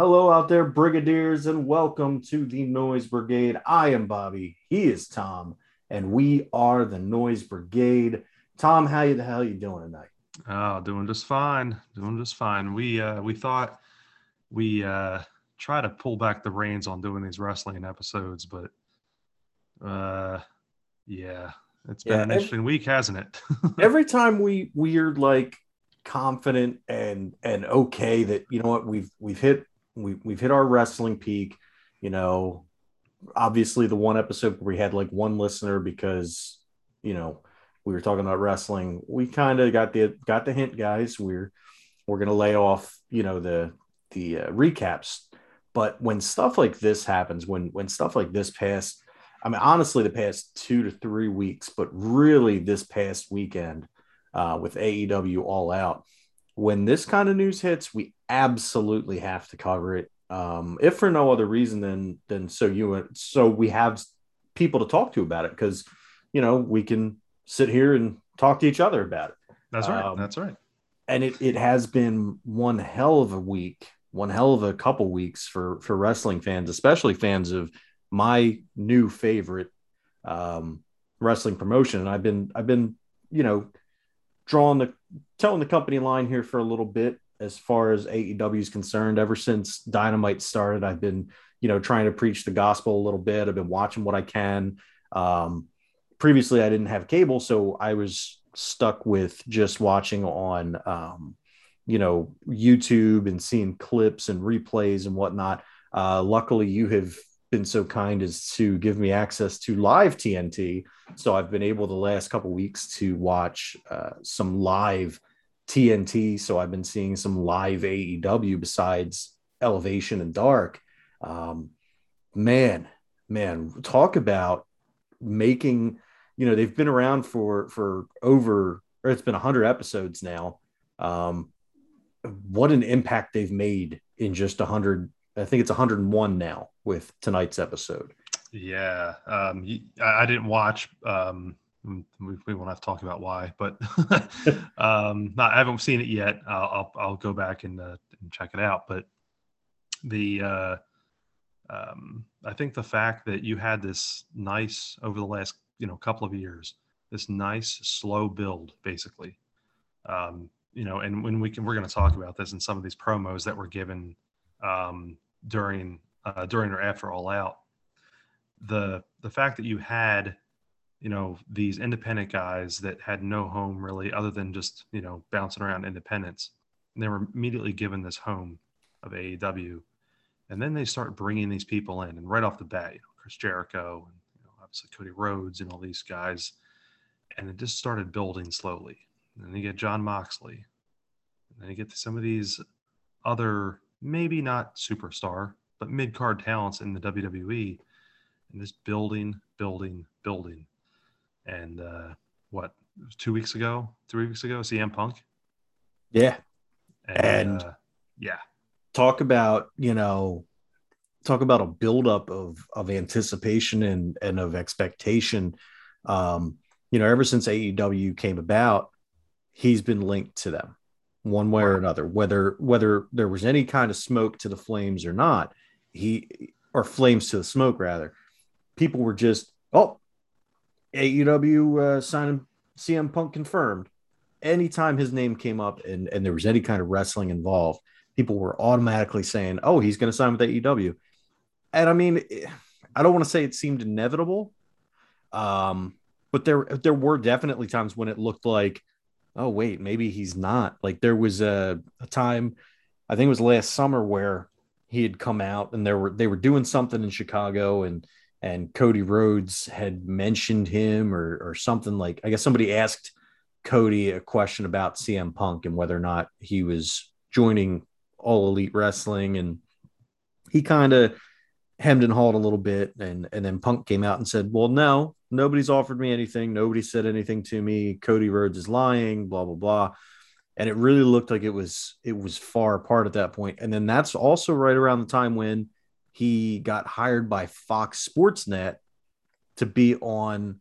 Hello out there, Brigadiers, and welcome to the Noise Brigade. I am Bobby, he is Tom, and we are the Noise Brigade. Tom, how you doing tonight? Oh, doing just fine. We thought we try to pull back the reins on doing these wrestling episodes, but it's been an interesting week, hasn't it? Every time we're like confident and okay that, you know what, we've hit our wrestling peak. You know, obviously the one episode where we had like one listener because, you know, we were talking about wrestling, we kind of got the hint, guys. We're gonna lay off, you know, the recaps. But when stuff like this happens, when stuff like this passed, I mean, honestly, the past 2 to 3 weeks, but really this past weekend with AEW All Out, when this kind of news hits, we absolutely have to cover it, if for no other reason than so we have people to talk to about it, because, you know, we can sit here and talk to each other about it. That's right. And it has been one hell of a week, one hell of a couple weeks for wrestling fans, especially fans of my new favorite wrestling promotion. And I've been, you know, telling the company line here for a little bit. As far as AEW is concerned, ever since Dynamite started, I've been, you know, trying to preach the gospel a little bit. I've been watching what I can. Previously, I didn't have cable, so I was stuck with just watching on, you know, YouTube and seeing clips and replays and whatnot. Luckily, you have been so kind as to give me access to live TNT. So I've been able the last couple of weeks to watch some live TNT, so I've been seeing some live AEW besides Elevation and Dark. Man, talk about making, you know, they've been around for it's been 100 episodes now. What an impact they've made in just 100. I think it's 101 now with tonight's episode. Yeah, I didn't watch. We won't have to talk about why, but I haven't seen it yet. I'll go back and check it out. But the I think the fact that you had this nice, over the last, you know, couple of years, this nice slow build, basically, you know, and when we're going to talk about this in some of these promos that were given during or after All Out, the fact that you had, you know, these independent guys that had no home really, other than just, you know, bouncing around independents, and they were immediately given this home of AEW, and then they start bringing these people in, and right off the bat, you know, Chris Jericho and, you know, obviously Cody Rhodes and all these guys, and it just started building slowly. And then you get John Moxley, and then you get some of these other, maybe not superstar, but mid-card talents in the WWE, and just building. And what, 2 weeks ago, 3 weeks ago, CM Punk. Yeah. And yeah. Talk about a buildup of anticipation and of expectation. You know, ever since AEW came about, he's been linked to them one way or another, whether there was any kind of smoke to the flames or not, or flames to the smoke rather. People were just, oh, AEW signing CM Punk confirmed. Anytime his name came up and there was any kind of wrestling involved, people were automatically saying, oh, he's going to sign with AEW. And I mean, I don't want to say it seemed inevitable, but there were definitely times when it looked like, oh, wait, maybe he's not. Like there was a time, I think it was last summer, where he had come out and they were doing something in Chicago, and Cody Rhodes had mentioned him or something. Like, I guess somebody asked Cody a question about CM Punk and whether or not he was joining All Elite Wrestling. And he kind of hemmed and hawed a little bit. And then Punk came out and said, well, no, nobody's offered me anything. Nobody said anything to me. Cody Rhodes is lying, blah, blah, blah. And it really looked like it was far apart at that point. And then that's also right around the time when he got hired by Fox Sportsnet to be on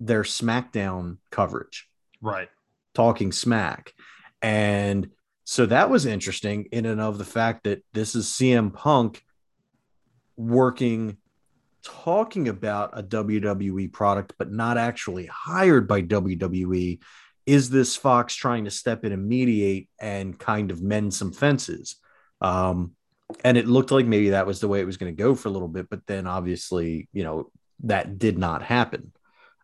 their SmackDown coverage. Right. Talking smack. And So that was interesting in and of the fact that this is CM Punk working, talking about a WWE product, but not actually hired by WWE. Is this Fox trying to step in and mediate and kind of mend some fences? And it looked like maybe that was the way it was going to go for a little bit, but then obviously, you know, that did not happen.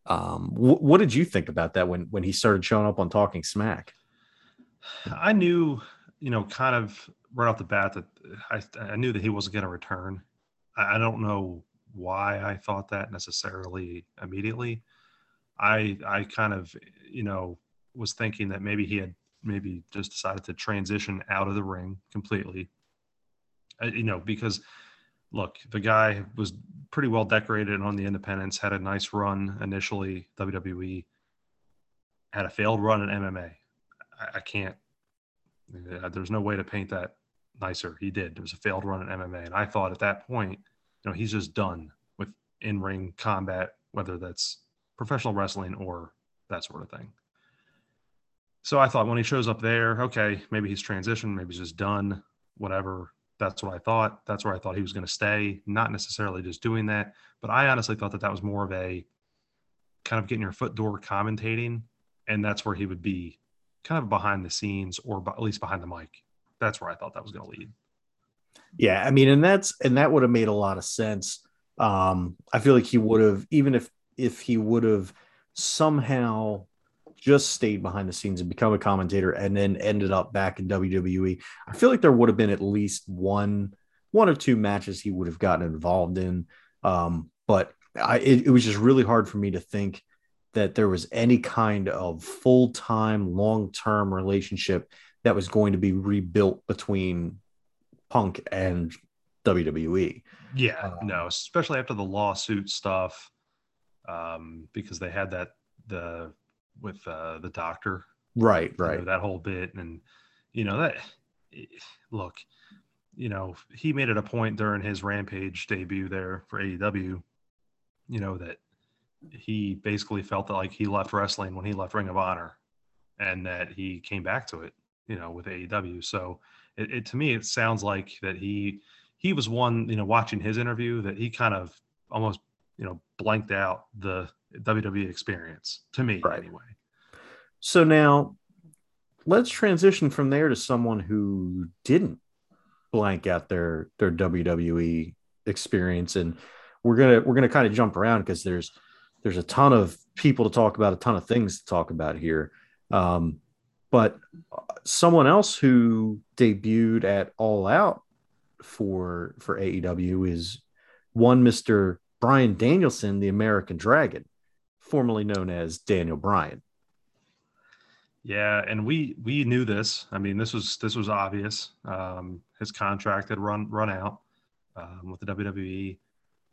What did you think about that when he started showing up on Talking Smack? I knew, you know, kind of right off the bat that I knew that he wasn't going to return. I don't know why I thought that necessarily immediately. I kind of, you know, was thinking that maybe he had maybe just decided to transition out of the ring completely. You know, because look, the guy was pretty well decorated on the independents, had a nice run initially, WWE, had a failed run in MMA. I can't, there's no way to paint that nicer. He did. It was a failed run in MMA. And I thought at that point, you know, he's just done with in-ring combat, whether that's professional wrestling or that sort of thing. So I thought when he shows up there, okay, maybe he's transitioned, maybe he's just done, whatever. That's what I thought. That's where I thought he was going to stay. Not necessarily just doing that, but I honestly thought that that was more of a kind of getting your foot door commentating, and that's where he would be kind of behind the scenes or at least behind the mic. That's where I thought that was going to lead. Yeah, I mean, and that would have made a lot of sense. I feel like he would have, even if he would have somehow just stayed behind the scenes and become a commentator and then ended up back in WWE, I feel like there would have been at least one or two matches he would have gotten involved in. But it was just really hard for me to think that there was any kind of full-time, long-term relationship that was going to be rebuilt between Punk and WWE. Yeah, no, especially after the lawsuit stuff, because they had that, with the doctor, right, you know, that whole bit. And you know, that look, you know, he made it a point during his Rampage debut there for AEW, you know, that he basically felt that like he left wrestling when he left Ring of Honor and that he came back to it, you know, with AEW. So it to me, it sounds like that he was one, you know, watching his interview, that he kind of almost, you know, blanked out the WWE experience, to me, right, anyway. So now let's transition from there to someone who didn't blank out their WWE experience. And we're gonna kind of jump around because there's a ton of people to talk about, a ton of things to talk about here. But someone else who debuted at All Out for AEW is one Mr. Bryan Danielson, the American Dragon, formerly known as Daniel Bryan. Yeah, and we knew this. I mean, this was obvious. His contract had run out with the WWE.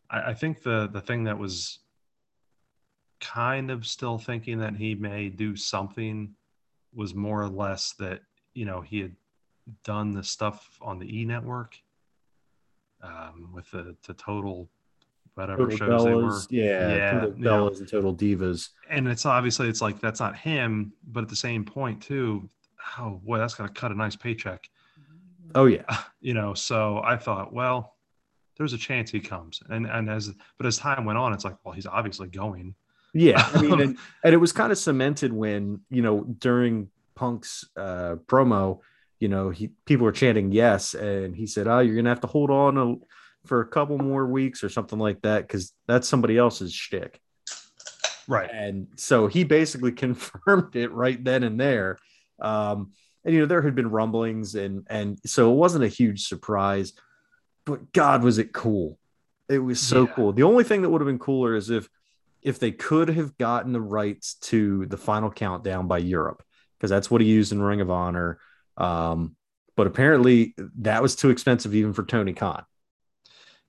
I think the thing that was kind of still thinking that he may do something was more or less that, you know, he had done the stuff on the E Network with the Total, whatever Total shows Bellas, they were, yeah, Total Bellas, you know, and Total Divas. And it's obviously, it's like, that's not him, but at the same point too, oh boy, that's gonna cut a nice paycheck. Oh yeah, you know. So I thought, well, there's a chance he comes, but as time went on, it's like, well, he's obviously going. Yeah, I mean, and it was kind of cemented when, you know, during Punk's promo, you know, people were chanting yes, and he said, oh, you're gonna have to hold on for a couple more weeks or something like that, because that's somebody else's shtick. Right. And so he basically confirmed it right then and there. And, you know, there had been rumblings, and so it wasn't a huge surprise, but God, was it cool. It was so cool. The only thing that would have been cooler is if they could have gotten the rights to the Final Countdown by Europe, because that's what he used in Ring of Honor. But apparently that was too expensive even for Tony Khan.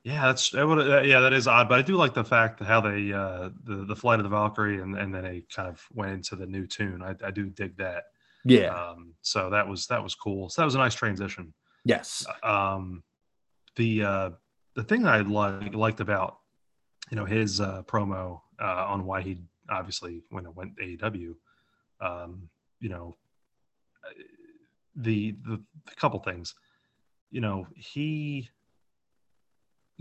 Yeah, that is odd, but I do like the fact that how they the Flight of the Valkyrie and then they kind of went into the new tune. I do dig that. Yeah. So that was cool. So that was a nice transition. Yes. The thing I liked about, you know, his promo on why he obviously went to AEW, you know, the couple things. You know, he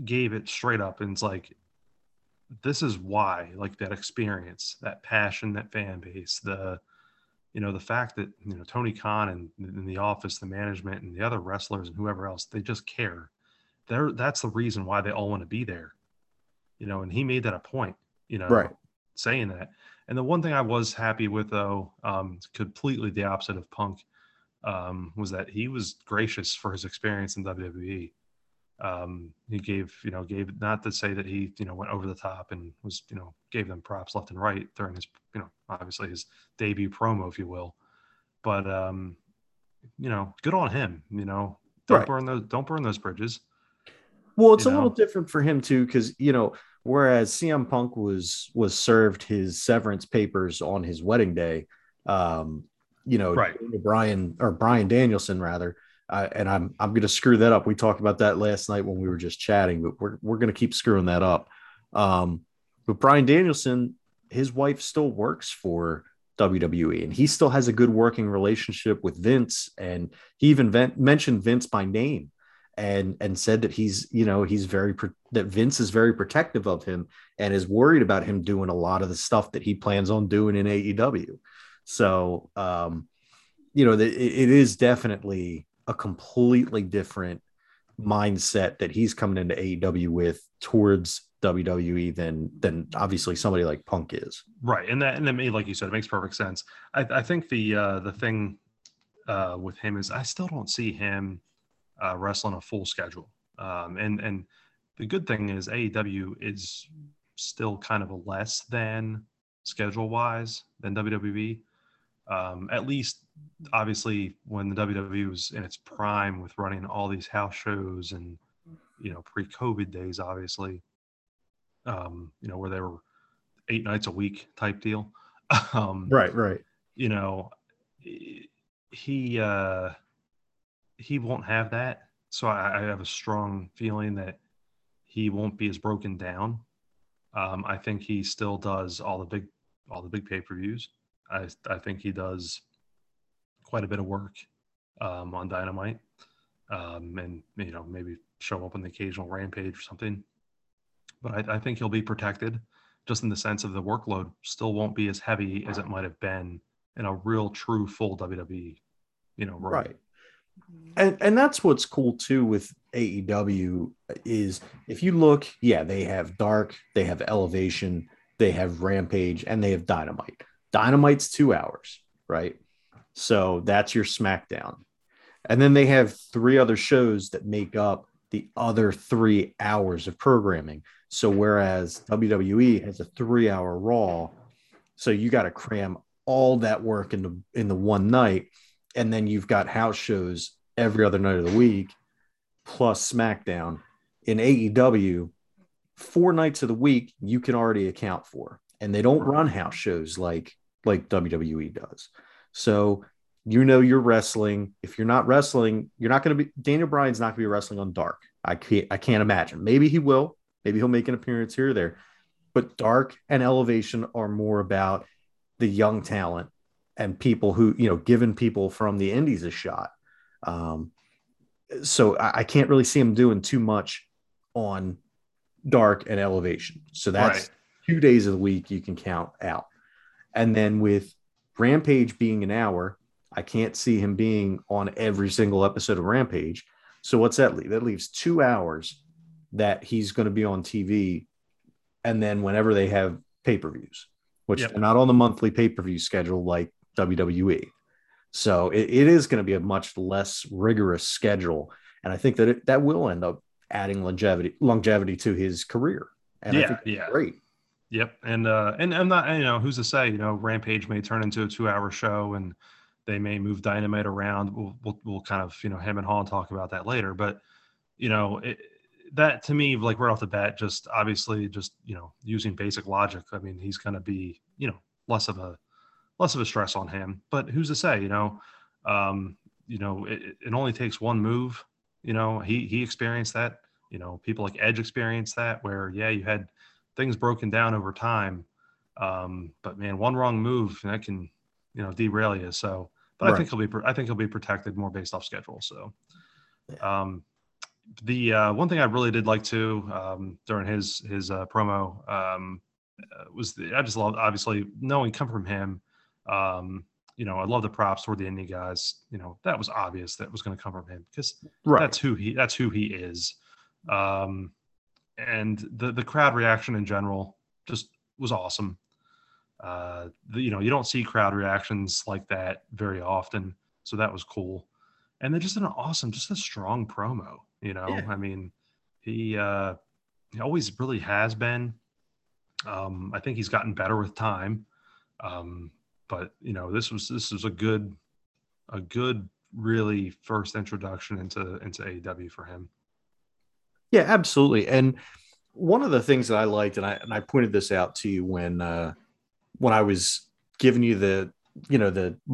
gave it straight up, and it's like, this is why, like, that experience, that passion, that fan base, the, you know, the fact that, you know, Tony Khan and the office, the management and the other wrestlers and whoever else, they just care. That's the reason why they all want to be there, you know, and he made that a point, you know, right, saying that. And the one thing I was happy with, though, completely the opposite of Punk, was that he was gracious for his experience in WWE. He gave, not to say that he, you know, went over the top and was, you know, gave them props left and right during his, you know, obviously his debut promo, if you will, but, you know, good on him, you know, don't burn those bridges. Well, it's a little different for him too, because, you know, whereas CM Punk was served his severance papers on his wedding day, you know, right, Bryan Danielson rather. And I'm going to screw that up. We talked about that last night when we were just chatting, but we're going to keep screwing that up. But Bryan Danielson, his wife still works for WWE, and he still has a good working relationship with Vince. And he even mentioned Vince by name, and said that he's, you know, that Vince is very protective of him and is worried about him doing a lot of the stuff that he plans on doing in AEW. So, you know, it is definitely a completely different mindset that he's coming into AEW with towards WWE than obviously somebody like Punk is. Right. And that made, like you said, it makes perfect sense. I think the thing with him is I still don't see him wrestling a full schedule. And the good thing is AEW is still kind of a less than schedule wise than WWE. At least, obviously, when the WWE was in its prime with running all these house shows and, you know, pre-COVID days, obviously, you know, where they were 8 nights a week type deal. Right. You know, he won't have that. So I have a strong feeling that he won't be as broken down. I think he still does all the big pay-per-views. I think he does quite a bit of work on Dynamite, and, you know, maybe show up on the occasional Rampage or something. But I think he'll be protected, just in the sense of the workload still won't be as heavy as it might have been in a real, true, full WWE, you know, role. Right. And that's what's cool too with AEW is if you look, yeah, they have Dark, they have Elevation, they have Rampage, and they have Dynamite. Dynamite's 2 hours, right? So that's your SmackDown. And then they have 3 other shows that make up the other 3 hours of programming. So whereas WWE has a 3-hour Raw, so you got to cram all that work in the one night. And then you've got house shows every other night of the week, plus SmackDown. In AEW, 4 nights of the week you can already account for. And they don't run house shows like WWE does. So, you know, you're wrestling. If you're not wrestling, you're not going to be, Daniel Bryan's not going to be wrestling on Dark. I can't imagine. Maybe he will. Maybe he'll make an appearance here or there. But Dark and Elevation are more about the young talent and people who, you know, giving people from the indies a shot. So I can't really see him doing too much on Dark and Elevation. So that's right. 2 days of the week you can count out. And then with Rampage being an hour, I can't see him being on every single episode of Rampage. So what's that leave? That leaves 2 hours that he's going to be on TV, and then whenever they have pay-per-views, which they're not on the monthly pay-per-view schedule like WWE. So it is going to be a much less rigorous schedule. And I think that that will end up adding longevity to his career. And I think that's great. Yep. And I'm not, you know, who's to say, you know, Rampage may turn into a 2-hour show and they may move Dynamite around. We'll kind of, you know, hem and haw and talk about that later. But, you know, that to me, like right off the bat, just obviously just, you know, using basic logic. I mean, he's going to be, you know, less of a stress on him, but who's to say, you know, it only takes one move. You know, he experienced that, you know, people like Edge experienced that where, yeah, you had things broken down over time. But man, one wrong move and that can, you know, derail you. So, But right. I think he'll be protected more based off schedule. So the one thing I really did like too during his promo was I just love, obviously knowing come from him, I love the props toward the indie guys. That was obvious that was going to come from him because that's who he is. And the crowd reaction in general just was awesome. You don't see crowd reactions like that very often, so that was cool. And they just did an awesome, just a strong promo. Yeah. I mean, he always really has been. I think he's gotten better with time, but this was a good really first introduction into AEW for him. Yeah, absolutely. And one of the things that I liked, and I pointed this out to you when I was giving you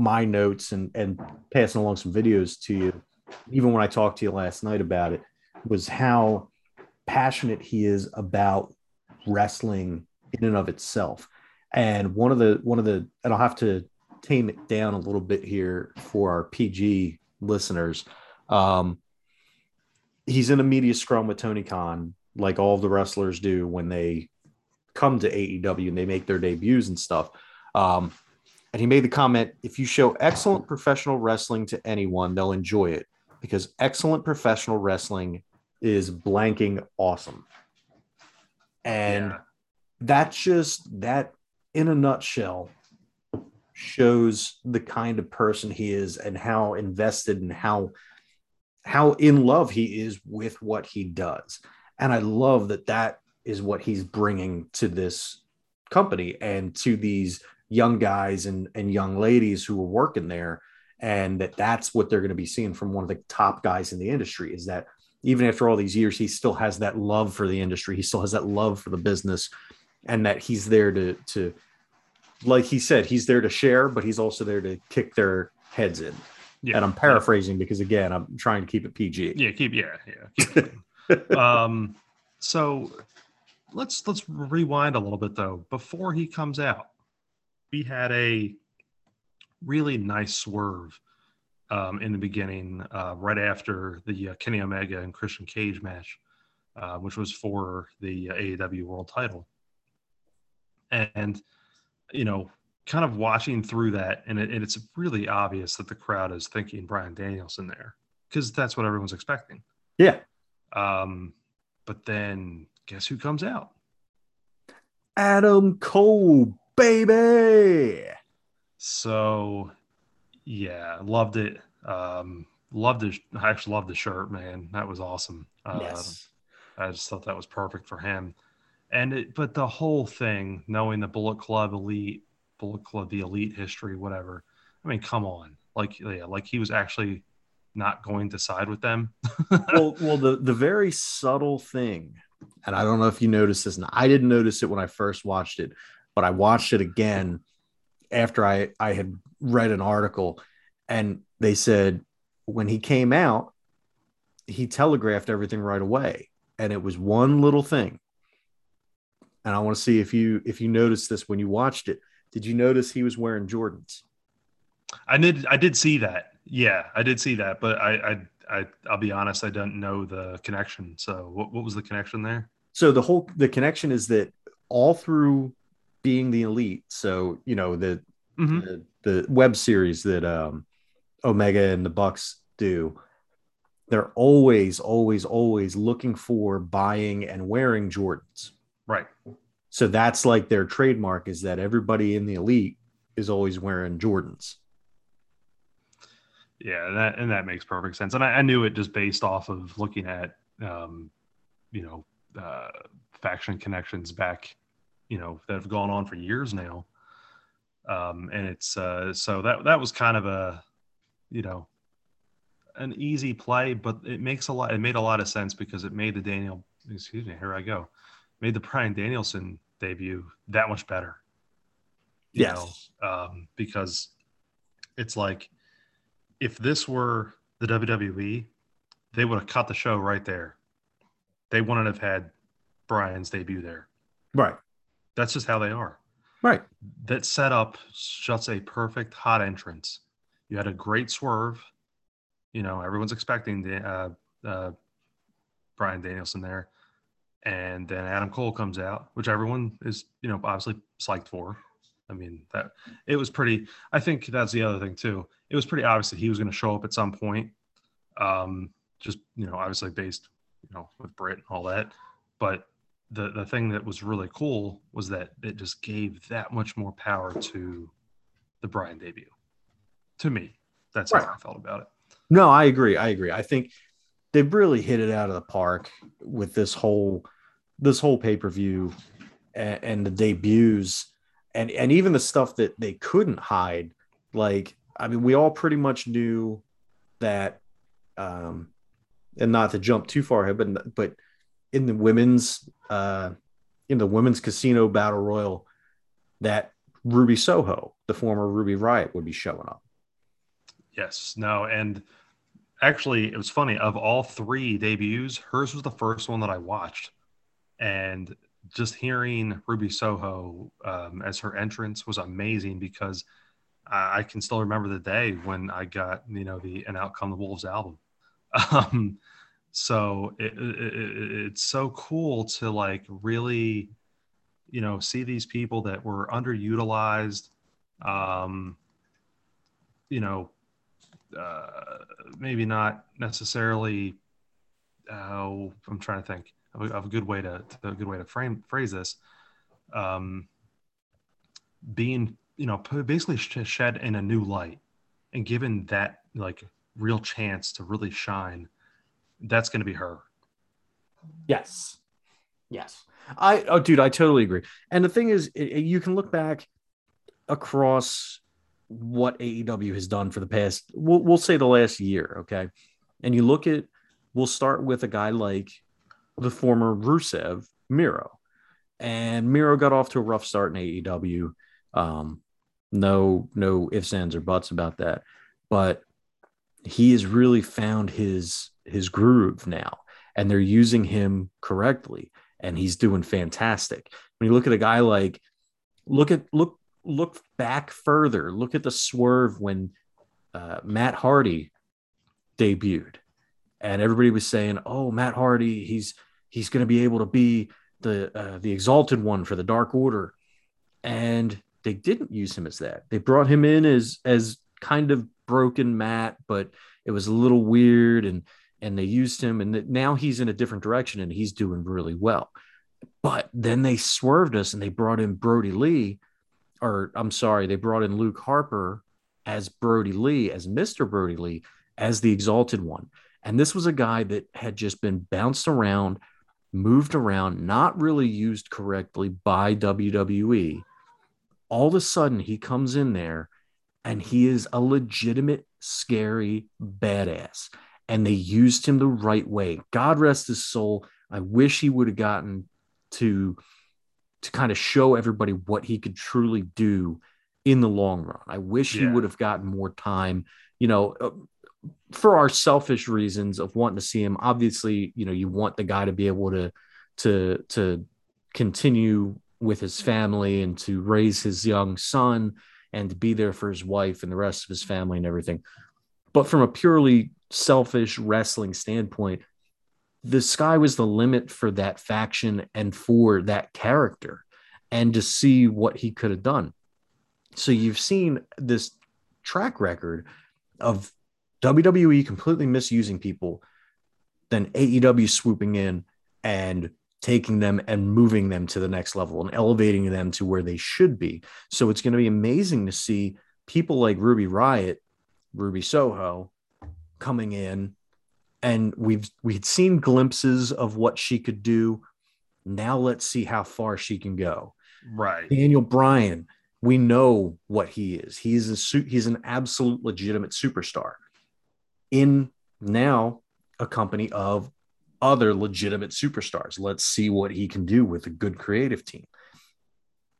my notes and passing along some videos to you, even when I talked to you last night about it, was how passionate he is about wrestling in and of itself. And one of the, and I'll have to tame it down a little bit here for our PG listeners. He's in a media scrum with Tony Khan, like all the wrestlers do when they come to AEW and they make their debuts and stuff. And he made the comment, if you show excellent professional wrestling to anyone, they'll enjoy it because excellent professional wrestling is blanking awesome. And that in a nutshell shows the kind of person he is and how invested and how in love he is with what he does. And I love that is what he's bringing to this company and to these young guys and young ladies who are working there, and that's what they're going to be seeing from one of the top guys in the industry, is that even after all these years, he still has that love for the industry. He still has that love for the business, and that he's there to, like he said, he's there to share, but he's also there to kick their heads in. Yeah. And I'm paraphrasing because, again, I'm trying to keep it PG. Keep it. So let's rewind a little bit, though. Before he comes out, we had a really nice swerve in the beginning, right after the Kenny Omega and Christian Cage match, which was for the AEW World Title. And, kind of watching through that, and it's really obvious that the crowd is thinking Bryan Danielson there because that's what everyone's expecting. Yeah. But then guess who comes out? Adam Cole, baby. So, yeah, loved it. I actually loved the shirt, man. That was awesome. Yes. I just thought that was perfect for him. But the whole thing, knowing the Bullet Club, the elite history, whatever. I mean, come on. Like he was actually not going to side with them. well, the very subtle thing, and I don't know if you noticed this, and I didn't notice it when I first watched it, but I watched it again after I had read an article, and they said when he came out, he telegraphed everything right away. And it was one little thing. And I want to see if you noticed this when you watched it. Did you notice he was wearing Jordans? I did see that. Yeah, I did see that. But I'll be honest, I don't know the connection. So what was the connection there? So the connection is that all through being the elite, so the web series that Omega and the Bucks do, they're always looking for buying and wearing Jordans. Right. So that's like their trademark, is that everybody in the elite is always wearing Jordans. Yeah, that makes perfect sense. And I knew it just based off of looking at, faction connections back, that have gone on for years now. And it's so that was kind of a, an easy play, but it made a lot of sense because it made the Bryan Danielson debut that much better. Because it's like, if this were the WWE, they would have cut the show right there. They wouldn't have had Bryan's debut there. Right. That's just how they are. Right. That setup shuts a perfect hot entrance. You had a great swerve. You know, everyone's expecting the Bryan Danielson there. And then Adam Cole comes out, which everyone is, you know, obviously psyched for. I mean, that it was pretty – I think that's the other thing too. It was pretty obvious that he was going to show up at some point, just, you know, obviously based, you know, with Britt and all that. But the thing that was really cool was that it just gave that much more power to the Bryan debut. To me, that's how I felt about it. No, I agree. I think they've really hit it out of the park with this whole pay-per-view and the debuts and even the stuff that they couldn't hide. Like, I mean, we all pretty much knew that, and not to jump too far ahead, but in the women's casino battle royal, that Ruby Soho, the former Ruby Riott, would be showing up. Yes. No. And actually, it was funny. Of all three debuts, hers was the first one that I watched. And just hearing Ruby Soho as her entrance was amazing, because I can still remember the day when I got, you know, the And Out Come the Wolves album. So it's so cool to, like, really, you know, see these people that were underutilized, you know, maybe not necessarily. I'm trying to think of a good way to phrase this. Being, you know, basically shed in a new light and given that, like, real chance to really shine. That's going to be her. Yes. I totally agree. And the thing is, you can look back across what AEW has done for the past, we'll say the last year, okay? And you look at, we'll start with a guy like the former Rusev, Miro. And Miro got off to a rough start in AEW. No ifs, ands, or buts about that. But he has really found his groove now, and they're using him correctly, and he's doing fantastic. When you look at a guy like, look back further. Look at the swerve when Matt Hardy debuted, and everybody was saying, "Oh, Matt Hardy, he's going to be able to be the exalted one for the Dark Order," and they didn't use him as that. They brought him in as kind of broken Matt, but it was a little weird, and they used him, and now he's in a different direction, and he's doing really well. But then they swerved us, and they brought in Luke Harper as Brody Lee, as Mr. Brody Lee, as the exalted one. And this was a guy that had just been bounced around, moved around, not really used correctly by WWE. All of a sudden, he comes in there, and he is a legitimate, scary badass. And they used him the right way. God rest his soul. I wish he would have gotten to kind of show everybody what he could truly do in the long run. I wish he would have gotten more time, you know, for our selfish reasons of wanting to see him. Obviously, you know, you want the guy to be able to continue with his family and to raise his young son and to be there for his wife and the rest of his family and everything. But from a purely selfish wrestling standpoint, the sky was the limit for that faction and for that character, and to see what he could have done. So you've seen this track record of WWE completely misusing people, then AEW swooping in and taking them and moving them to the next level and elevating them to where they should be. So it's going to be amazing to see people like Ruby Riott, Ruby Soho coming in. And we'd seen glimpses of what she could do. Now let's see how far she can go. Right. Daniel Bryan, we know what he is. He's an absolute legitimate superstar in now a company of other legitimate superstars. Let's see what he can do with a good creative team.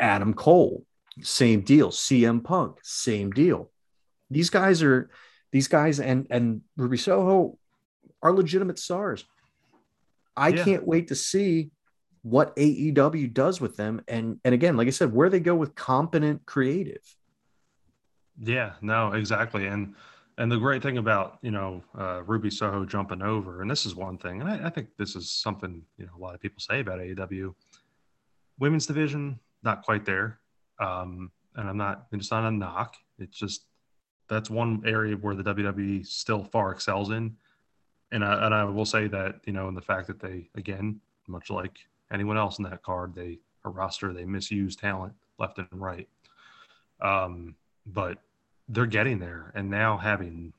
Adam Cole, same deal. CM Punk, same deal. These guys and Ruby Soho are legitimate stars. I can't wait to see what AEW does with them. And again, like I said, where they go with competent creative. Yeah, no, exactly. And the great thing about, Ruby Soho jumping over, and this is one thing, and I think this is something, a lot of people say about AEW, women's division, not quite there. And I'm not, it's not a knock. It's just, that's one area where the WWE still far excels in. And I will say that, in the fact that they, again, much like anyone else in that card, they misuse talent left and right. But they're getting there, and now having,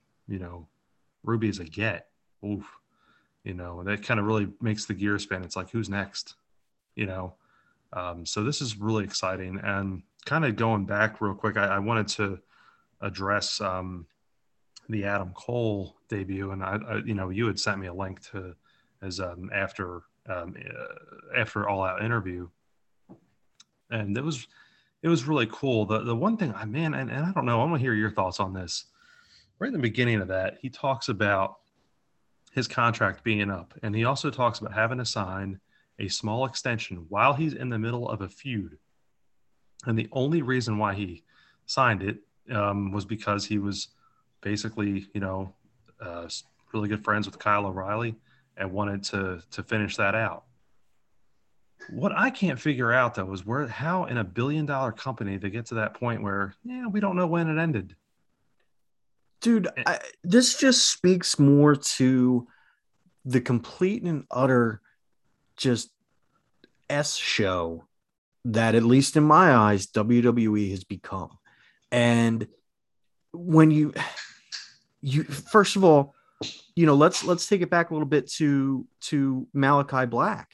Ruby as a get, that kind of really makes the gear spin. It's like, who's next, so this is really exciting. And kind of going back real quick, I wanted to address the Adam Cole debut, and I you had sent me a link to as after All Out interview, and it was really cool. The one thing and I don't know, I'm going to hear your thoughts on this. Right in the beginning of that, he talks about his contract being up, and he also talks about having to sign a small extension while he's in the middle of a feud. And the only reason why he signed it was because he was basically, really good friends with Kyle O'Reilly and wanted to finish that out. What I can't figure out, though, is how in $1 billion company they get to that point where, we don't know when it ended. Dude, this just speaks more to the complete and utter just S show that, at least in my eyes, WWE has become. And when you first of all, let's take it back a little bit to Malachi Black.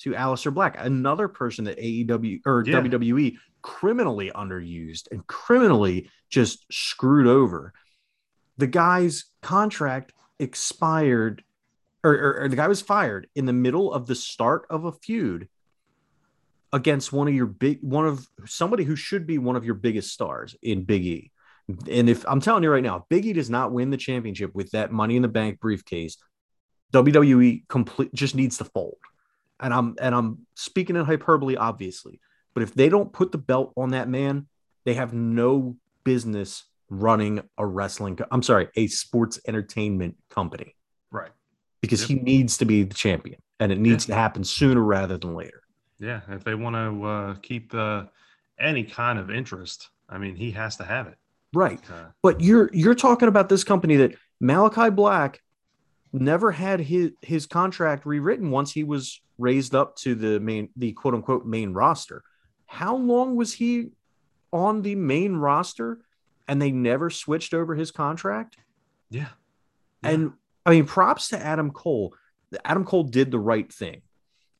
To Aleister Black, another person that AEW or WWE criminally underused and criminally just screwed over. The guy's contract expired, or the guy was fired in the middle of the start of a feud against somebody who should be one of your biggest stars in Big E. And if I'm telling you right now, Big E does not win the championship with that Money in the Bank briefcase, WWE just needs to fold. And I'm speaking in hyperbole, obviously, but if they don't put the belt on that man, they have no business running a sports entertainment company, right? Because he needs to be the champion, and it needs to happen sooner rather than later. Yeah, if they want to keep any kind of interest, he has to have it, right? But you're talking about this company that Malachi Black never had his contract rewritten once he was raised up to the quote unquote main roster. How long was he on the main roster and they never switched over his contract? Yeah. And props to Adam Cole. Adam Cole did the right thing,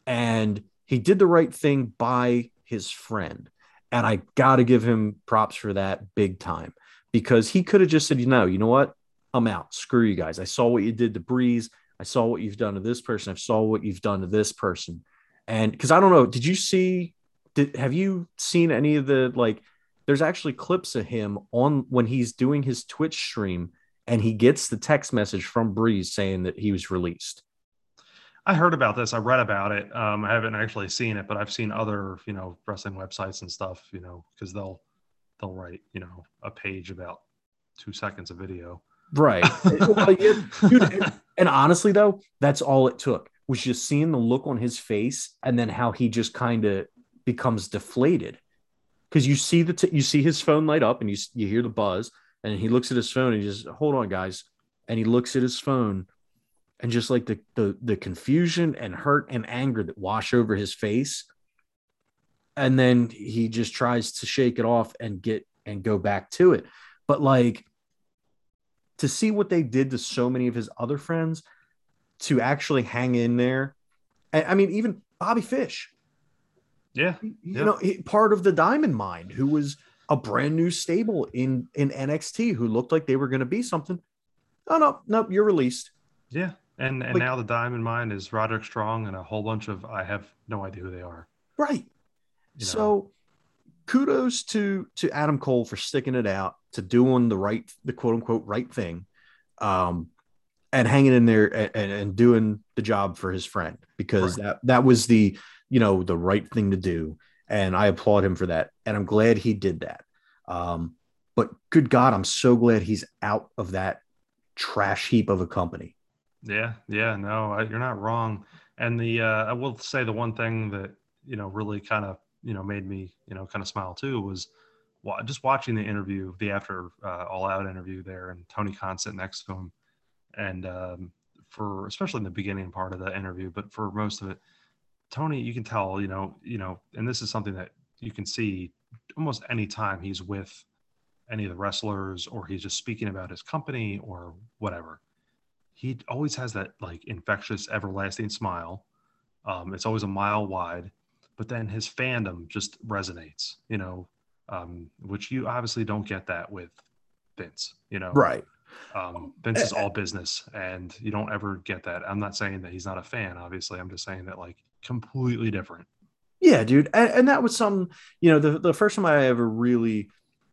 and he did the right thing by his friend. And I got to give him props for that big time, because he could have just said, you know what? I'm out. Screw you guys. I saw what you did to Breeze. I saw what you've done to this person. I saw what you've done to this person. And because I don't know, have you seen any of the, there's actually clips of him on when he's doing his Twitch stream and he gets the text message from Breeze saying that he was released. I heard about this. I read about it. I haven't actually seen it, but I've seen other, wrestling websites and stuff, because they'll write, a page about 2 seconds of video. Right. Dude, and honestly, though, that's all it took, was just seeing the look on his face and then how he just kind of becomes deflated, because you see you see his phone light up and you hear the buzz, and he looks at his phone and he just, hold on, guys. And he looks at his phone and just like the confusion and hurt and anger that wash over his face. And then he just tries to shake it off and go back to it. But to see what they did to so many of his other friends, to actually hang in there. I mean, even Bobby Fish. Yeah. Part of the Diamond Mine, who was a brand new stable in NXT, who looked like they were going to be something. Oh, no, you're released. Yeah. And now the Diamond Mine is Roderick Strong and a whole bunch of, I have no idea who they are. Right. So kudos to Adam Cole for sticking it out, to doing the quote unquote right thing, and hanging in there and doing the job for his friend, because that was the, the right thing to do. And I applaud him for that. And I'm glad he did that. But good God, I'm so glad he's out of that trash heap of a company. Yeah, no, you're not wrong. And I will say the one thing that, really kind of, made me, kind of smile too was just watching the interview, the after All Out interview there, and Tony Khan sitting next to him. And for, especially in the beginning part of the interview, but for most of it, Tony, you can tell, and this is something that you can see almost any time he's with any of the wrestlers or he's just speaking about his company or whatever. He always has that like infectious, everlasting smile. It's always a mile wide, but then his fandom just resonates, which you obviously don't get that with Vince, Right. Vince is all business and you don't ever get that. I'm not saying that he's not a fan, obviously. I'm just saying that like completely different. Yeah, dude. And that was some, the first time I ever really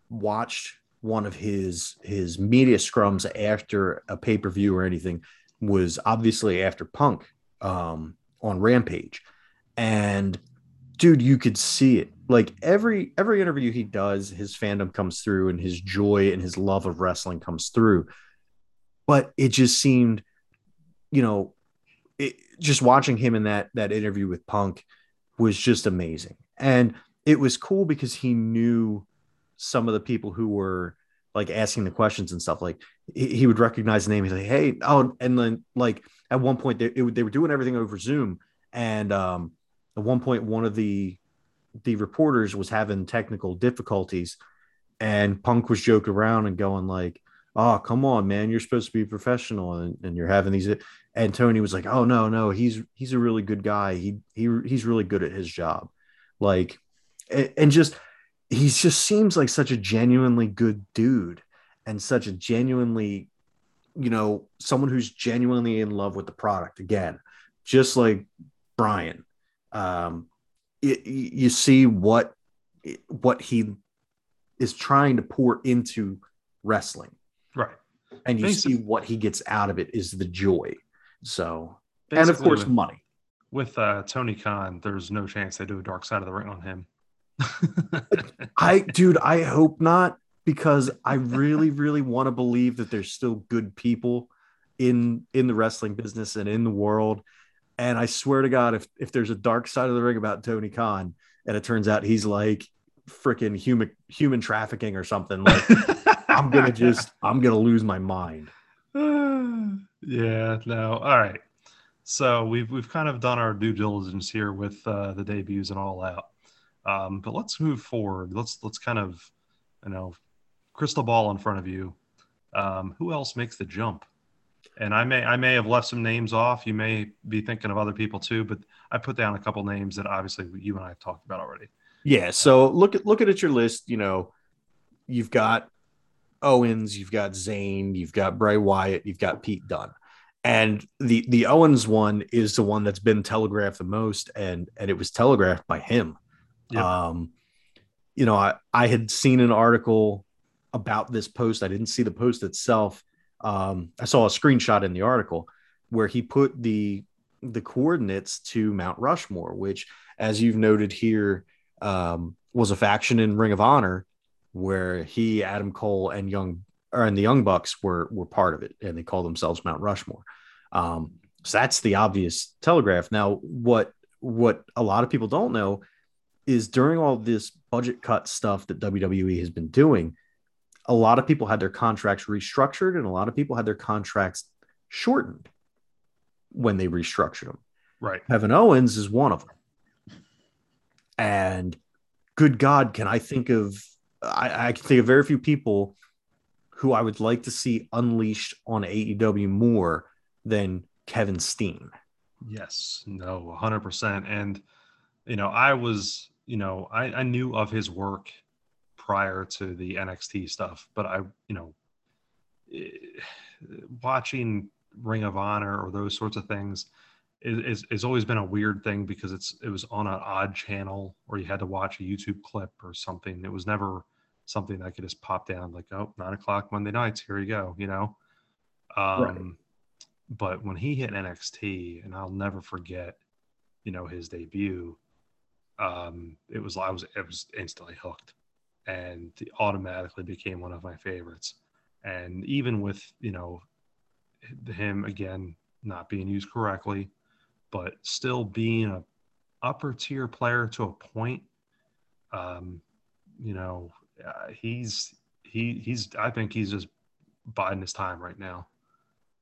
watched one of his media scrums after a pay-per-view or anything was obviously after Punk on Rampage. And dude, you could see it. Like every interview he does, his fandom comes through and his joy and his love of wrestling comes through. But it just seemed, just watching him in that interview with Punk was just amazing. And it was cool because he knew some of the people who were like asking the questions and stuff. Like he would recognize the name. He's like, hey, oh, and then like at one point they were doing everything over Zoom. And at one point, one of the reporters was having technical difficulties and Punk was joking around and going like, oh, come on, man, you're supposed to be professional and you're having these. And Tony was like, oh no, he's a really good guy. He's really good at his job. Like, and just, he just seems like such a genuinely good dude and such a genuinely, someone who's genuinely in love with the product. Again, just like Bryan, you see what he is trying to pour into wrestling, right? And you basically see what he gets out of it is the joy. So, basically, and of course, money. With Tony Khan, there's no chance they do a Dark Side of the Ring on him. I hope not, because I really, really want to believe that there's still good people in the wrestling business and in the world. And I swear to God, if there's a Dark Side of the Ring about Tony Khan and it turns out he's like freaking human trafficking or something, like I'm going to lose my mind. Yeah, no. All right. So we've kind of done our due diligence here with the debuts and All Out. But let's move forward. Let's kind of, crystal ball in front of you. Who else makes the jump? And I may have left some names off. You may be thinking of other people too, but I put down a couple names that obviously you and I have talked about already. Yeah. So looking at your list, you've got Owens, you've got Zayn, you've got Bray Wyatt, you've got Pete Dunne, and the Owens one is the one that's been telegraphed the most, and it was telegraphed by him. Yep. I had seen an article about this post. I didn't see the post itself. I saw a screenshot in the article where he put the coordinates to Mount Rushmore, which, as you've noted here, was a faction in Ring of Honor where he, Adam Cole, and the Young Bucks were part of it, and they call themselves Mount Rushmore. So that's the obvious telegraph. Now, what a lot of people don't know is during all this budget cut stuff that WWE has been doing, a lot of people had their contracts restructured and a lot of people had their contracts shortened when they restructured them. Right. Kevin Owens is one of them. And good God, I can think of very few people who I would like to see unleashed on AEW more than Kevin Steen. Yes, no, 100%. And, I was, I knew of his work prior to the NXT stuff, but I, watching Ring of Honor or those sorts of things is always been a weird thing because it was on an odd channel or you had to watch a YouTube clip or something. It was never something that I could just pop down like, oh, 9:00 Monday nights, here you go, right. But when he hit NXT, and I'll never forget, his debut, it was instantly hooked. and automatically became one of my favorites. And even with, you know, him again not being used correctly, but still being a upper tier player to a point, you know, he's I think he's just biding his time right now.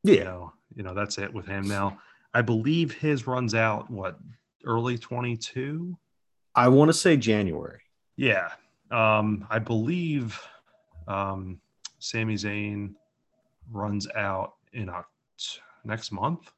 Yeah, you know that's it with him now. I believe his runs out early 22. I want to say January. Yeah, I believe Sami Zayn runs out in next month,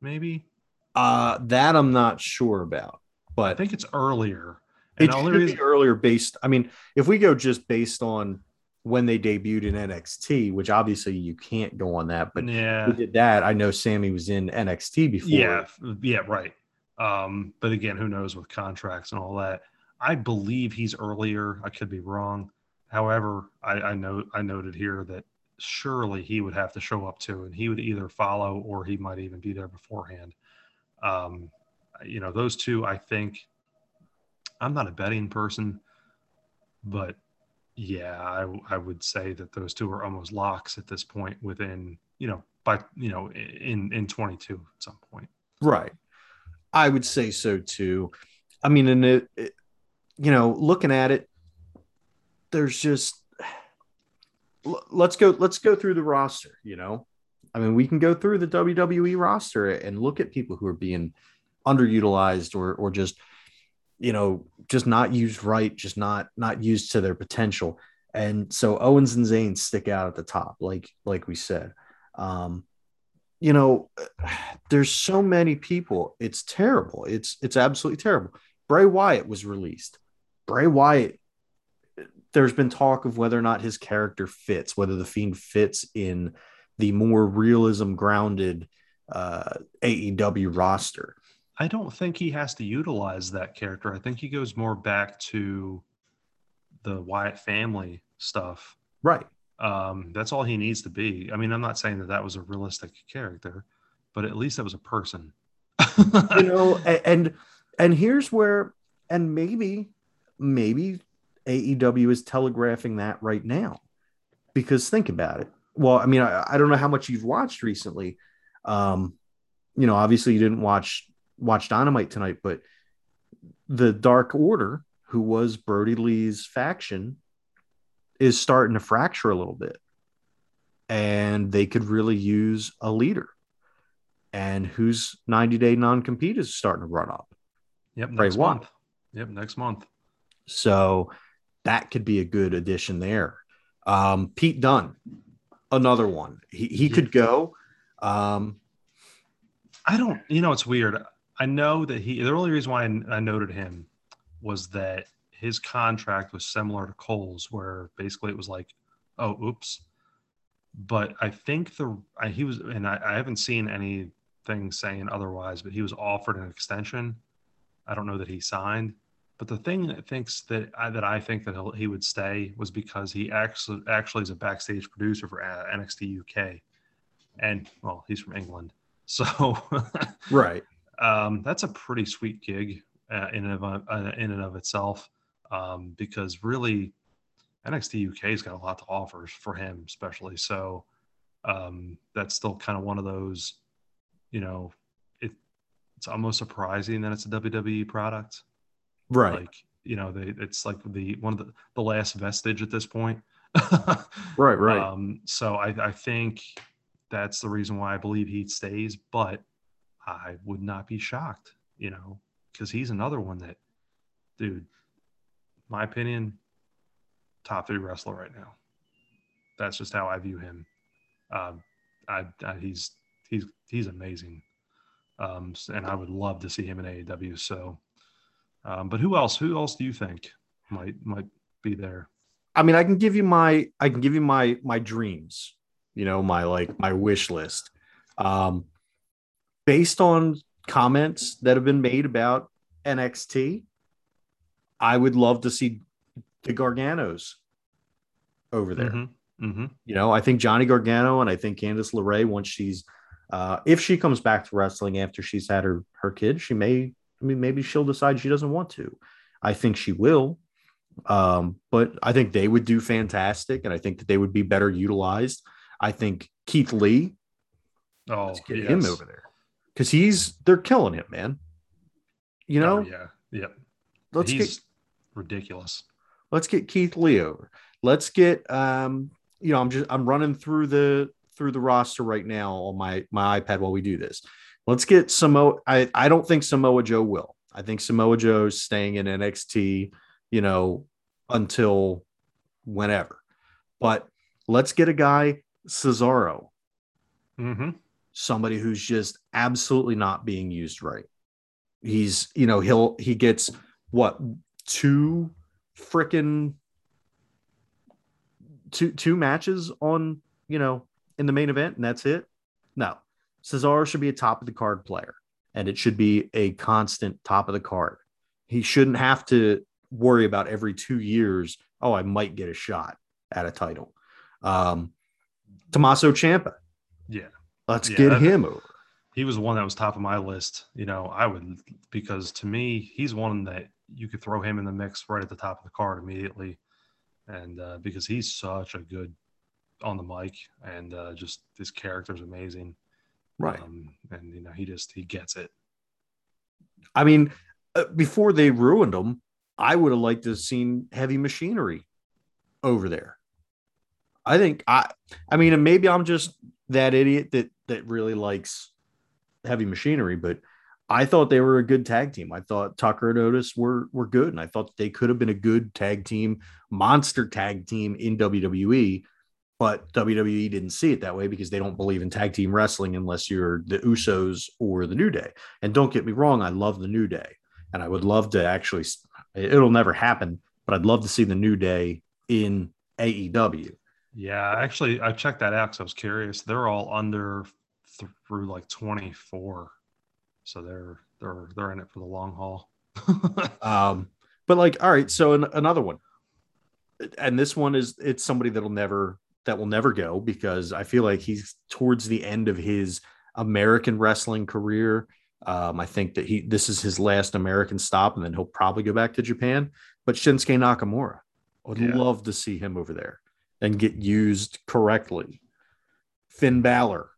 maybe. That I'm not sure about, but I think it's earlier. It should be earlier based. I mean, if we go just based on when they debuted in NXT, which obviously you can't go on that, but yeah, we did that. I know Sammy was in NXT before. Yeah, right. But again, who knows with contracts and all that? I believe he's earlier. I could be wrong. However, I noted here that surely he would have to show up too, and he would either follow or he might even be there beforehand. You know, those two, I think, I'm not a betting person, but yeah, I would say that those two are almost locks at this point within, you know, by, you know, in 22 at some point. Right. I would say so too. I mean, and it, you know, looking at it, there's just, let's go through the roster, you know? I mean, we can go through the WWE roster and look at people who are being underutilized or just, you know, just not used right, just not used to their potential. And so Owens and Zayn stick out at the top, like we said. You know, there's so many people. It's terrible. It's absolutely terrible. Bray Wyatt was released. Bray Wyatt, there's been talk of whether or not his character fits, whether The Fiend fits in the more realism grounded AEW roster. I don't think he has to utilize that character. I think he goes more back to the Wyatt family stuff. Right. That's all he needs to be. I mean, I'm not saying that was a realistic character, but at least that was a person. You know, and here's where, and maybe AEW is telegraphing that right now, because think about it. Well, I mean, I don't know how much you've watched recently. You know, obviously you didn't watch Dynamite tonight, but the Dark Order, who was Brody Lee's faction, is starting to fracture a little bit. And they could really use a leader. And whose 90-day non-compete is starting to run up. Yep, next month. So that could be a good addition there. Pete Dunne. Another one. He could go. I don't, you know, it's weird. I know that the only reason why I noted him was that his contract was similar to Cole's, where basically it was like, oh, oops. But I think he was, and I haven't seen anything saying otherwise, but he was offered an extension. I don't know that he signed. But the thing that I think that he would stay was because he actually is a backstage producer for NXT UK, and well, he's from England, so right. That's a pretty sweet gig in and of itself, because really NXT UK's got a lot to offer for him, especially. So that's still kind of one of those, you know, it's almost surprising that it's a WWE product. Right. Like, you know, it's like the last vestige at this point. Right. So I think that's the reason why I believe he stays, but I would not be shocked, you know, because he's another one that, dude, my opinion, top 3 wrestler right now. That's just how I view him. He's amazing. And I would love to see him in AEW. So, but who else do you think might be there? I mean, I can give you my dreams, you know, my wish list, based on comments that have been made about NXT. I would love to see the Garganos over there. Mm-hmm. Mm-hmm. You know, I think Johnny Gargano, and I think Candice LeRae, once she's, if she comes back to wrestling after she's had her kid, maybe she'll decide she doesn't want to. I think she will. But I think they would do fantastic, and I think that they would be better utilized. I think Keith Lee, let's get him over there, because they're killing him, man. You know? He's ridiculous. Let's get Keith Lee over. Let's get I'm running through the roster right now on my iPad while we do this. Let's get Samoa. I don't think Samoa Joe will. I think Samoa Joe's staying in NXT, until whenever. But let's get a guy, Cesaro. Mm-hmm. Somebody who's just absolutely not being used right. He's, he gets two matches on, in the main event, and that's it. No, Cesaro should be a top of the card player, and it should be a constant top of the card. He shouldn't have to worry about every 2 years, I might get a shot at a title. Tommaso Ciampa. Yeah. Let's get him over. He was one that was top of my list. Because to me, he's one that you could throw him in the mix right at the top of the card immediately. And because he's such a good on the mic, and just his character's amazing. Right. And, he gets it. I mean, before they ruined him, I would have liked to have seen Heavy Machinery over there. I think and maybe I'm just that idiot that really likes Heavy Machinery, but I thought they were a good tag team. I thought Tucker and Otis were good, and I thought they could have been a good tag team, monster tag team in WWE, but WWE didn't see it that way because they don't believe in tag team wrestling unless you're the Usos or the New Day. And don't get me wrong, I love the New Day, and I would love to actually – it'll never happen, but I'd love to see the New Day in AEW. Yeah, actually, I checked that out because I was curious. They're all under through like 24, so they're in it for the long haul. But all right, so another one, and this one it's somebody that will never go, because I feel like he's towards the end of his American wrestling career. I think that this is his last American stop, and then he'll probably go back to Japan. But Shinsuke Nakamura, I would love to see him over there and get used correctly. Finn Balor.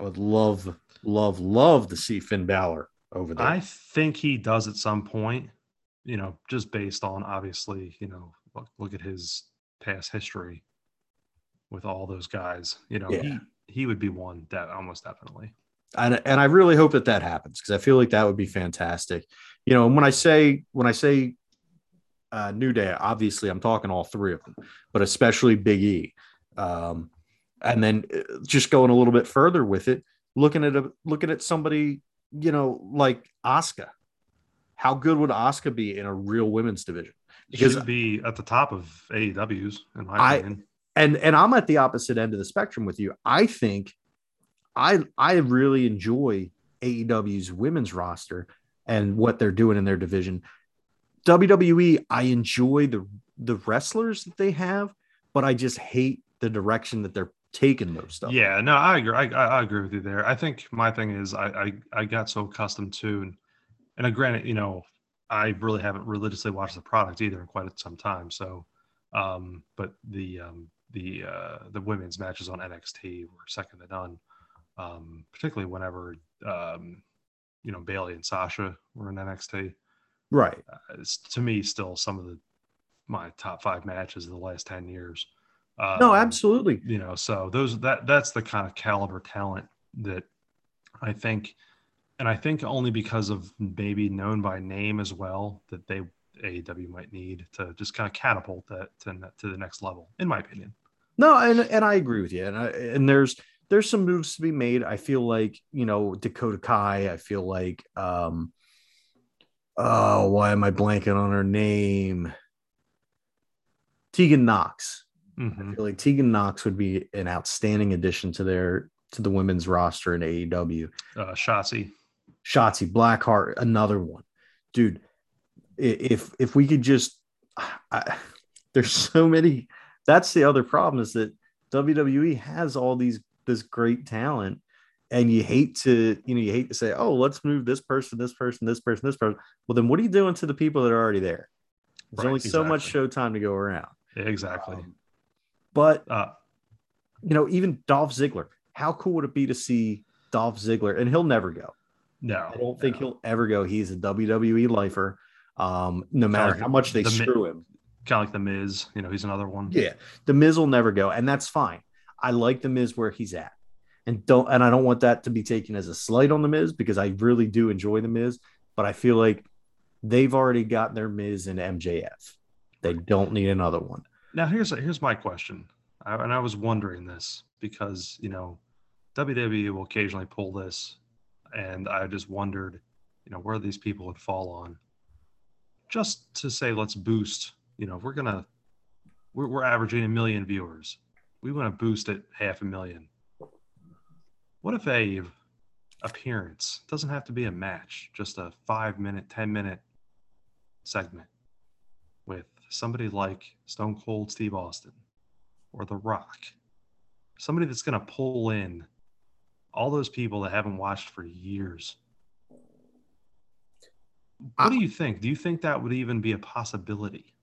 I would love to see Finn Balor over there. I think he does at some point, just based on, obviously, look at his past history with all those guys. He would be one that almost definitely. And I really hope that happens, because I feel like that would be fantastic. And when I say New Day, obviously I'm talking all three of them, but especially Big E. And then just going a little bit further with it, looking at somebody, like Asuka. How good would Asuka be in a real women's division? Because she'd be at the top of AEW's, in my opinion. And I'm at the opposite end of the spectrum with you. I think I really enjoy AEW's women's roster and what they're doing in their division. WWE, I enjoy the wrestlers that they have, but I just hate the direction that they're taking those stuff. Yeah, no, I agree. I agree with you there. I think my thing is I got so accustomed to, and granted, I really haven't religiously watched the product either in quite some time. So, but the women's matches on NXT were second to none, particularly whenever Bayley and Sasha were in NXT. Right. It's, to me, still some of my top five matches of the last 10 years. No, absolutely. So that's the kind of caliber talent that I think, and I think only because of maybe known by name as well, that AEW might need to just kind of catapult that to the next level, in my opinion. No, and I agree with you. And there's some moves to be made. I feel like, Dakota Kai, I feel like, why am I blanking on her name? Tegan Knox. Mm-hmm. I feel like Tegan Knox would be an outstanding addition to the women's roster in AEW. Shotzi Blackheart, another one, dude. If we could just, there's so many. That's the other problem, is that WWE has all this great talent, and you hate to say, let's move this person, this person, this person, this person. Well, then what are you doing to the people that are already there? There's only so much showtime to go around. Exactly. You know, even Dolph Ziggler, how cool would it be to see Dolph Ziggler? And he'll never go. No, I don't think he'll ever go. He's a WWE lifer. No matter how much they screw him. Kind of like The Miz, you know, he's another one. Yeah. The Miz will never go. And that's fine. I like The Miz where he's at. And I don't want that to be taken as a slight on The Miz, because I really do enjoy The Miz, but I feel like they've already got their Miz and MJF. They don't need another one. Now here's my question. I was wondering this because, you know, WWE will occasionally pull this, and I just wondered, you know, where these people would fall on. Just to say, let's boost, you know, we're averaging 1 million viewers. We want to boost it 500,000. What if a appearance doesn't have to be a match, just a 5-minute, 10-minute segment with somebody like Stone Cold Steve Austin or The Rock, somebody that's going to pull in all those people that haven't watched for years? What do you think? Do you think that would even be a possibility?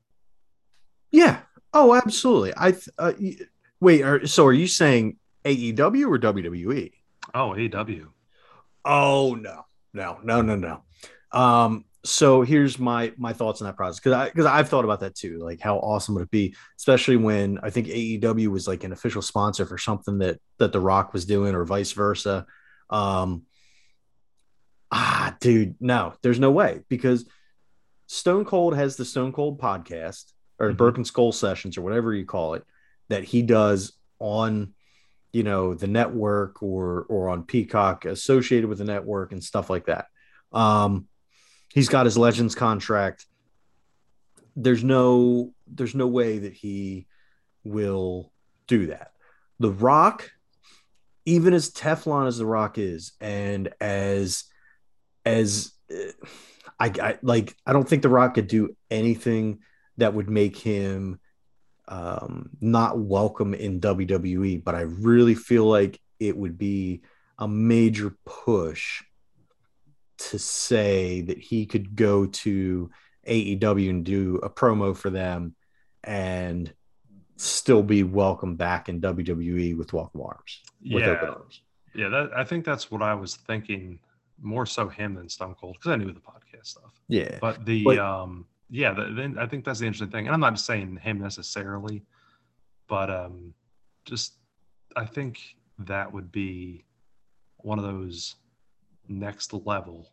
Yeah. Oh, absolutely. So are you saying AEW or WWE? Oh, AEW. Oh, no. So here's my thoughts on that process, because I've thought about that too. Like, how awesome would it be, especially when I think AEW was like an official sponsor for something that The Rock was doing, or vice versa. Dude, no, there's no way, because Stone Cold has the Stone Cold podcast, or Broken Skull Sessions, or whatever you call it, that he does on, you know, the network or on Peacock associated with the network and stuff like that. He's got his Legends contract. There's no way that he will do that. The Rock, even as Teflon as The Rock is, and I don't think The Rock could do anything that would make him not welcome in WWE, but I really feel like it would be a major push to say that he could go to AEW and do a promo for them and still be welcome back in WWE with welcome arms. Open arms. Yeah, I think that's what I was thinking, more so him than Stone Cold, because I knew the podcast stuff. Yeah. But I think that's the interesting thing. And I'm not saying him necessarily, but I think that would be one of those next level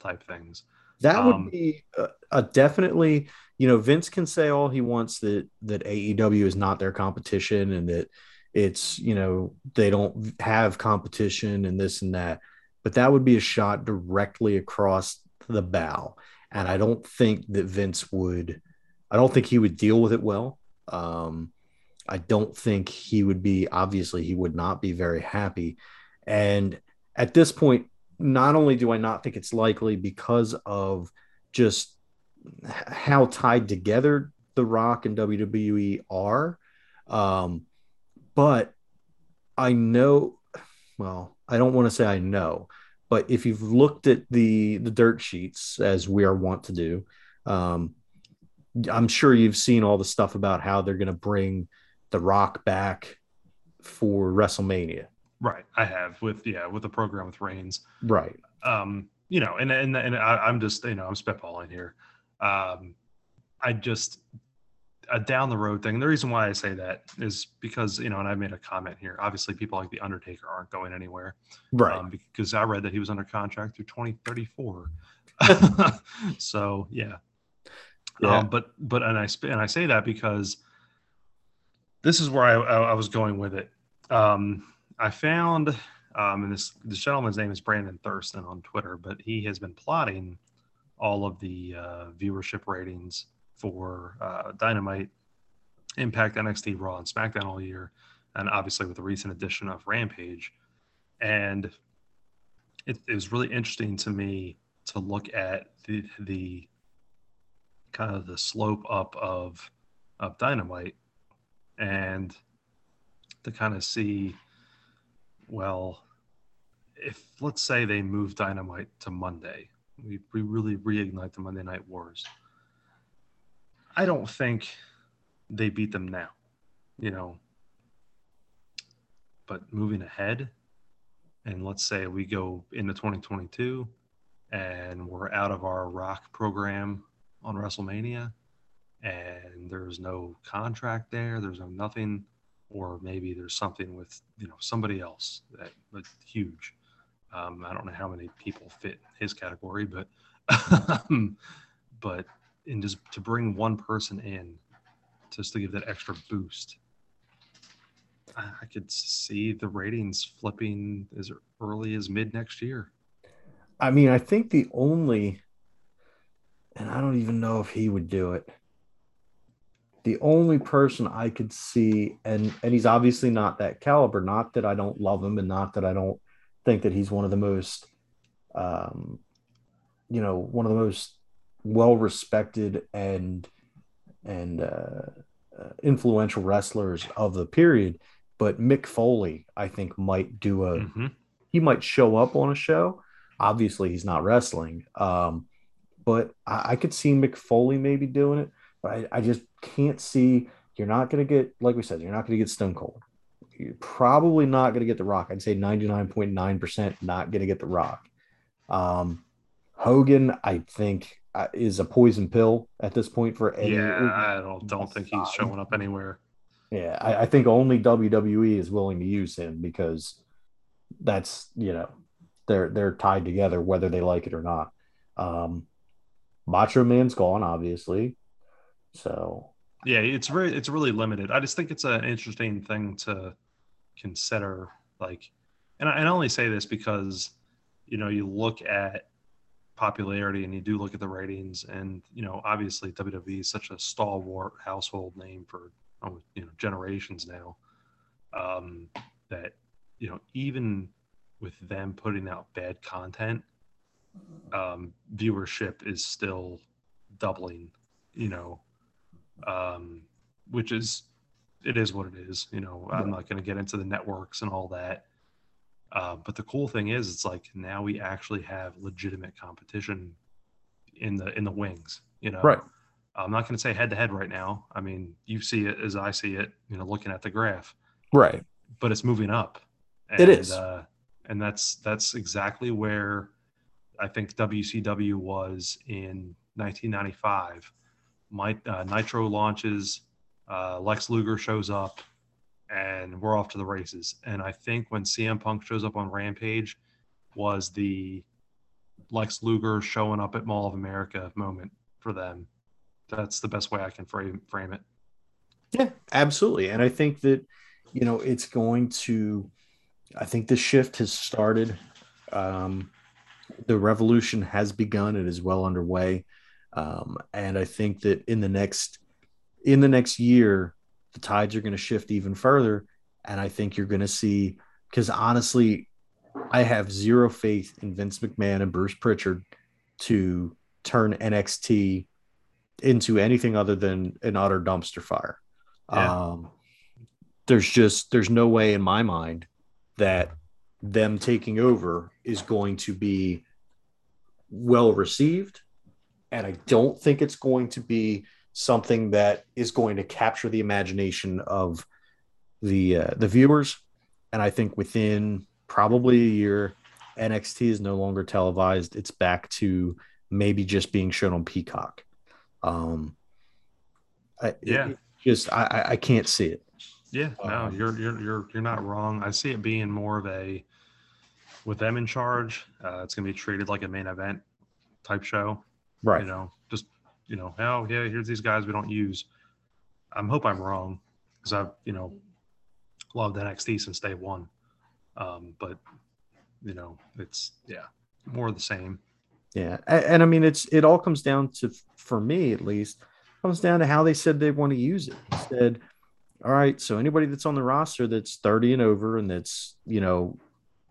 type things. That would be a definitely, you know, Vince can say all he wants that AEW is not their competition, and that it's, you know, they don't have competition and this and that, but that would be a shot directly across the bow. And I don't think that Vince would – I don't think he would deal with it well. I don't think he would be – obviously, he would not be very happy. And at this point, not only do I not think it's likely because of just how tied together The Rock and WWE are, but I know – well, I don't want to say I know – but if you've looked at the dirt sheets, as we are wont to do, I'm sure you've seen all the stuff about how they're going to bring The Rock back for WrestleMania. Right, I have with the program with Reigns. Right, you know, and I'm just, you know, I'm spitballing here. I just a down the road thing. The reason why I say that is because, you know, and I made a comment here, obviously people like The Undertaker aren't going anywhere. Right. Because I read that he was under contract through 2034. So, yeah. But, and I say that because this is where I was going with it. I found, and this gentleman's name is Brandon Thurston on Twitter, but he has been plotting all of the viewership ratings for Dynamite, Impact, NXT, Raw, and SmackDown all year, and obviously with the recent addition of Rampage. And it was really interesting to me to look at the kind of the slope up of Dynamite, and to kind of see, well, if let's say they move Dynamite to Monday, we really reignite the Monday Night Wars. I don't think they beat them now, you know. But moving ahead, and let's say we go into 2022 and we're out of our Rock program on WrestleMania and there's no contract there, there's no nothing, or maybe there's something with, you know, somebody else that was huge. I don't know how many people fit his category, but and just to bring one person in just to give that extra boost, I could see the ratings flipping as early as mid next year. I mean, I think the only, and I don't even know if he would do it, the only person I could see, and he's obviously not that caliber, not that I don't love him and not that I don't think that he's one of the most, you know, one of the most well-respected and influential wrestlers of the period, but Mick Foley, I think, might do a, he might show up on a show. Obviously, he's not wrestling, but I could see Mick Foley maybe doing it, but I just can't see. You're not going to get, like we said, you're not going to get Stone Cold. You're probably not going to get The Rock. I'd say 99.9% not going to get The Rock. Hogan, I think, is a poison pill at this point for any. Yeah, I don't think he's showing up anywhere. Yeah, I think only WWE is willing to use him because that's, you know, they're tied together whether they like it or not. Macho Man's gone, obviously. So yeah, it's really limited. I just think it's an interesting thing to consider. Like, and I only say this because, you know, you look at popularity and you do look at the ratings, and, you know, obviously WWE is such a stalwart household name for, you know, generations now, that, you know, even with them putting out bad content, viewership is still doubling, you know, which is, it is what it is, you know. I'm not going to get into the networks and all that. But the cool thing is, it's like now we actually have legitimate competition in the wings, you know. Right. I'm not going to say head to head right now. I mean, you see it as I see it, you know, looking at the graph. Right. But it's moving up. And it is, and that's exactly where I think WCW was in 1995. Nitro launches, Lex Luger shows up, and we're off to the races. And I think when CM Punk shows up on Rampage was the Lex Luger showing up at Mall of America moment for them. That's the best way I can frame it. Yeah, absolutely. And I think that, you know, it's going to, I think the shift has started. The revolution has begun. It is well underway. And I think that in the next year, the tides are going to shift even further. And I think you're going to see, because honestly, I have zero faith in Vince McMahon and Bruce Pritchard to turn NXT into anything other than an utter dumpster fire. Yeah. There's no way in my mind that them taking over is going to be well received. And I don't think it's going to be something that is going to capture the imagination of the viewers. And I think within probably a year, NXT is no longer televised. It's back to maybe just being shown on Peacock. I can't see it. Yeah, no, you're not wrong. I see it being more of a, with them in charge, it's going to be treated like a main event type show. Right. You know, just, you know, oh yeah, here's these guys we don't use. I hope I'm wrong, because I've, you know, loved NXT since day one. But, you know, it's, yeah, more of the same. Yeah, and I mean, it all comes down to, for me at least, comes down to how they said they want to use it. They said, all right, so anybody that's on the roster that's 30 and over and that's, you know,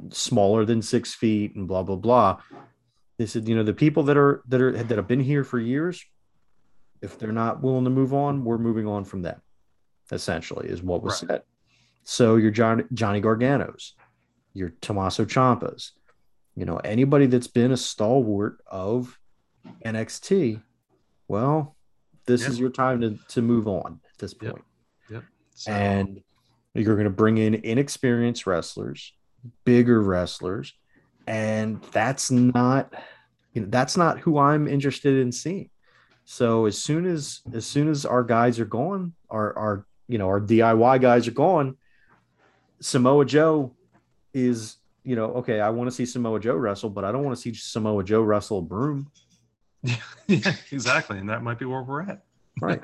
smaller than 6 feet and blah blah blah. They said, you know, the people that have been here for years, if they're not willing to move on, we're moving on from them, essentially, is what was said. So your Johnny Garganos, your Tommaso Ciampas, you know, anybody that's been a stalwart of NXT, well, This is your time to move on at this point. Yep. So. And you're going to bring in inexperienced wrestlers, bigger wrestlers, and that's not, you know, that's not who I'm interested in seeing. So as soon as our guys are gone, our DIY guys are gone, Samoa Joe is, you know, okay, I want to see Samoa Joe wrestle, but I don't want to see Samoa Joe wrestle a broom. Yeah, exactly. And that might be where we're at. Right.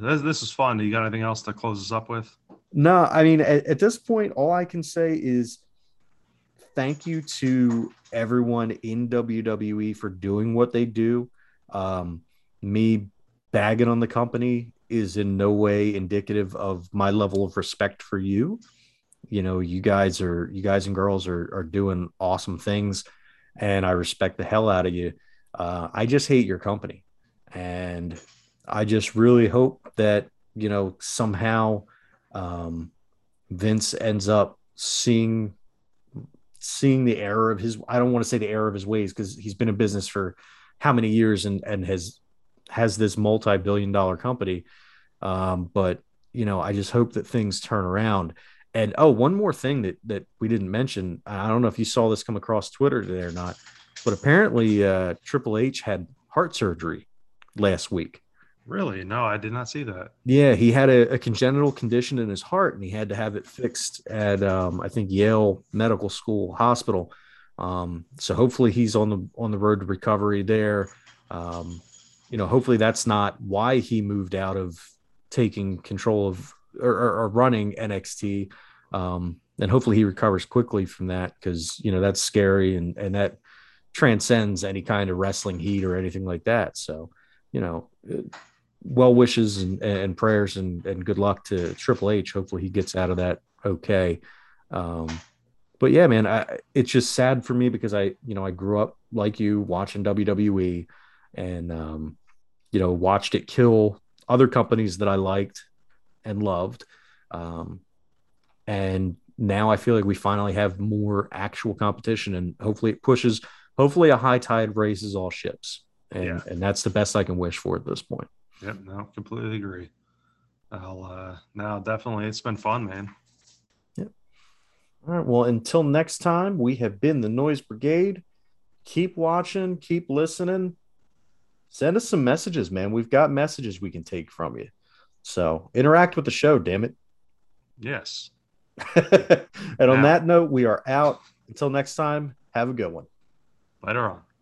This is fun. You got anything else to close us up with? No, I mean, at this point, all I can say is thank you to everyone in WWE for doing what they do. Me bagging on the company is in no way indicative of my level of respect for you. You know, you guys and girls are doing awesome things, and I respect the hell out of you. I just hate your company, and I just really hope that, you know, somehow Vince ends up seeing the error of his, I don't want to say the error of his ways, because he's been in business for how many years and has this multi-billion-dollar company. But, you know, I just hope that things turn around. And, oh, one more thing that we didn't mention. I don't know if you saw this come across Twitter today or not, but apparently Triple H had heart surgery last week. Really? No, I did not see that. Yeah, he had a congenital condition in his heart, and he had to have it fixed at, I think, Yale Medical School Hospital. So hopefully he's on the road to recovery there. You know, hopefully that's not why he moved out of taking control of or running NXT. And hopefully he recovers quickly from that, because, you know, that's scary, and that transcends any kind of wrestling heat or anything like that. So, you know, well wishes and prayers and good luck to Triple H. Hopefully he gets out of that okay. But yeah, man, it's just sad for me, because I grew up like you, watching WWE, and you know, watched it kill other companies that I liked and loved. And now I feel like we finally have more actual competition, and hopefully it pushes. Hopefully a high tide raises all ships, and that's the best I can wish for at this point. Yep, no, completely agree. Definitely, it's been fun, man. Yep. All right, well, until next time, we have been the Noise Brigade. Keep watching, keep listening. Send us some messages, man. We've got messages we can take from you. So interact with the show, damn it. Yes. And on that note, we are out. Until next time, have a good one. Later on.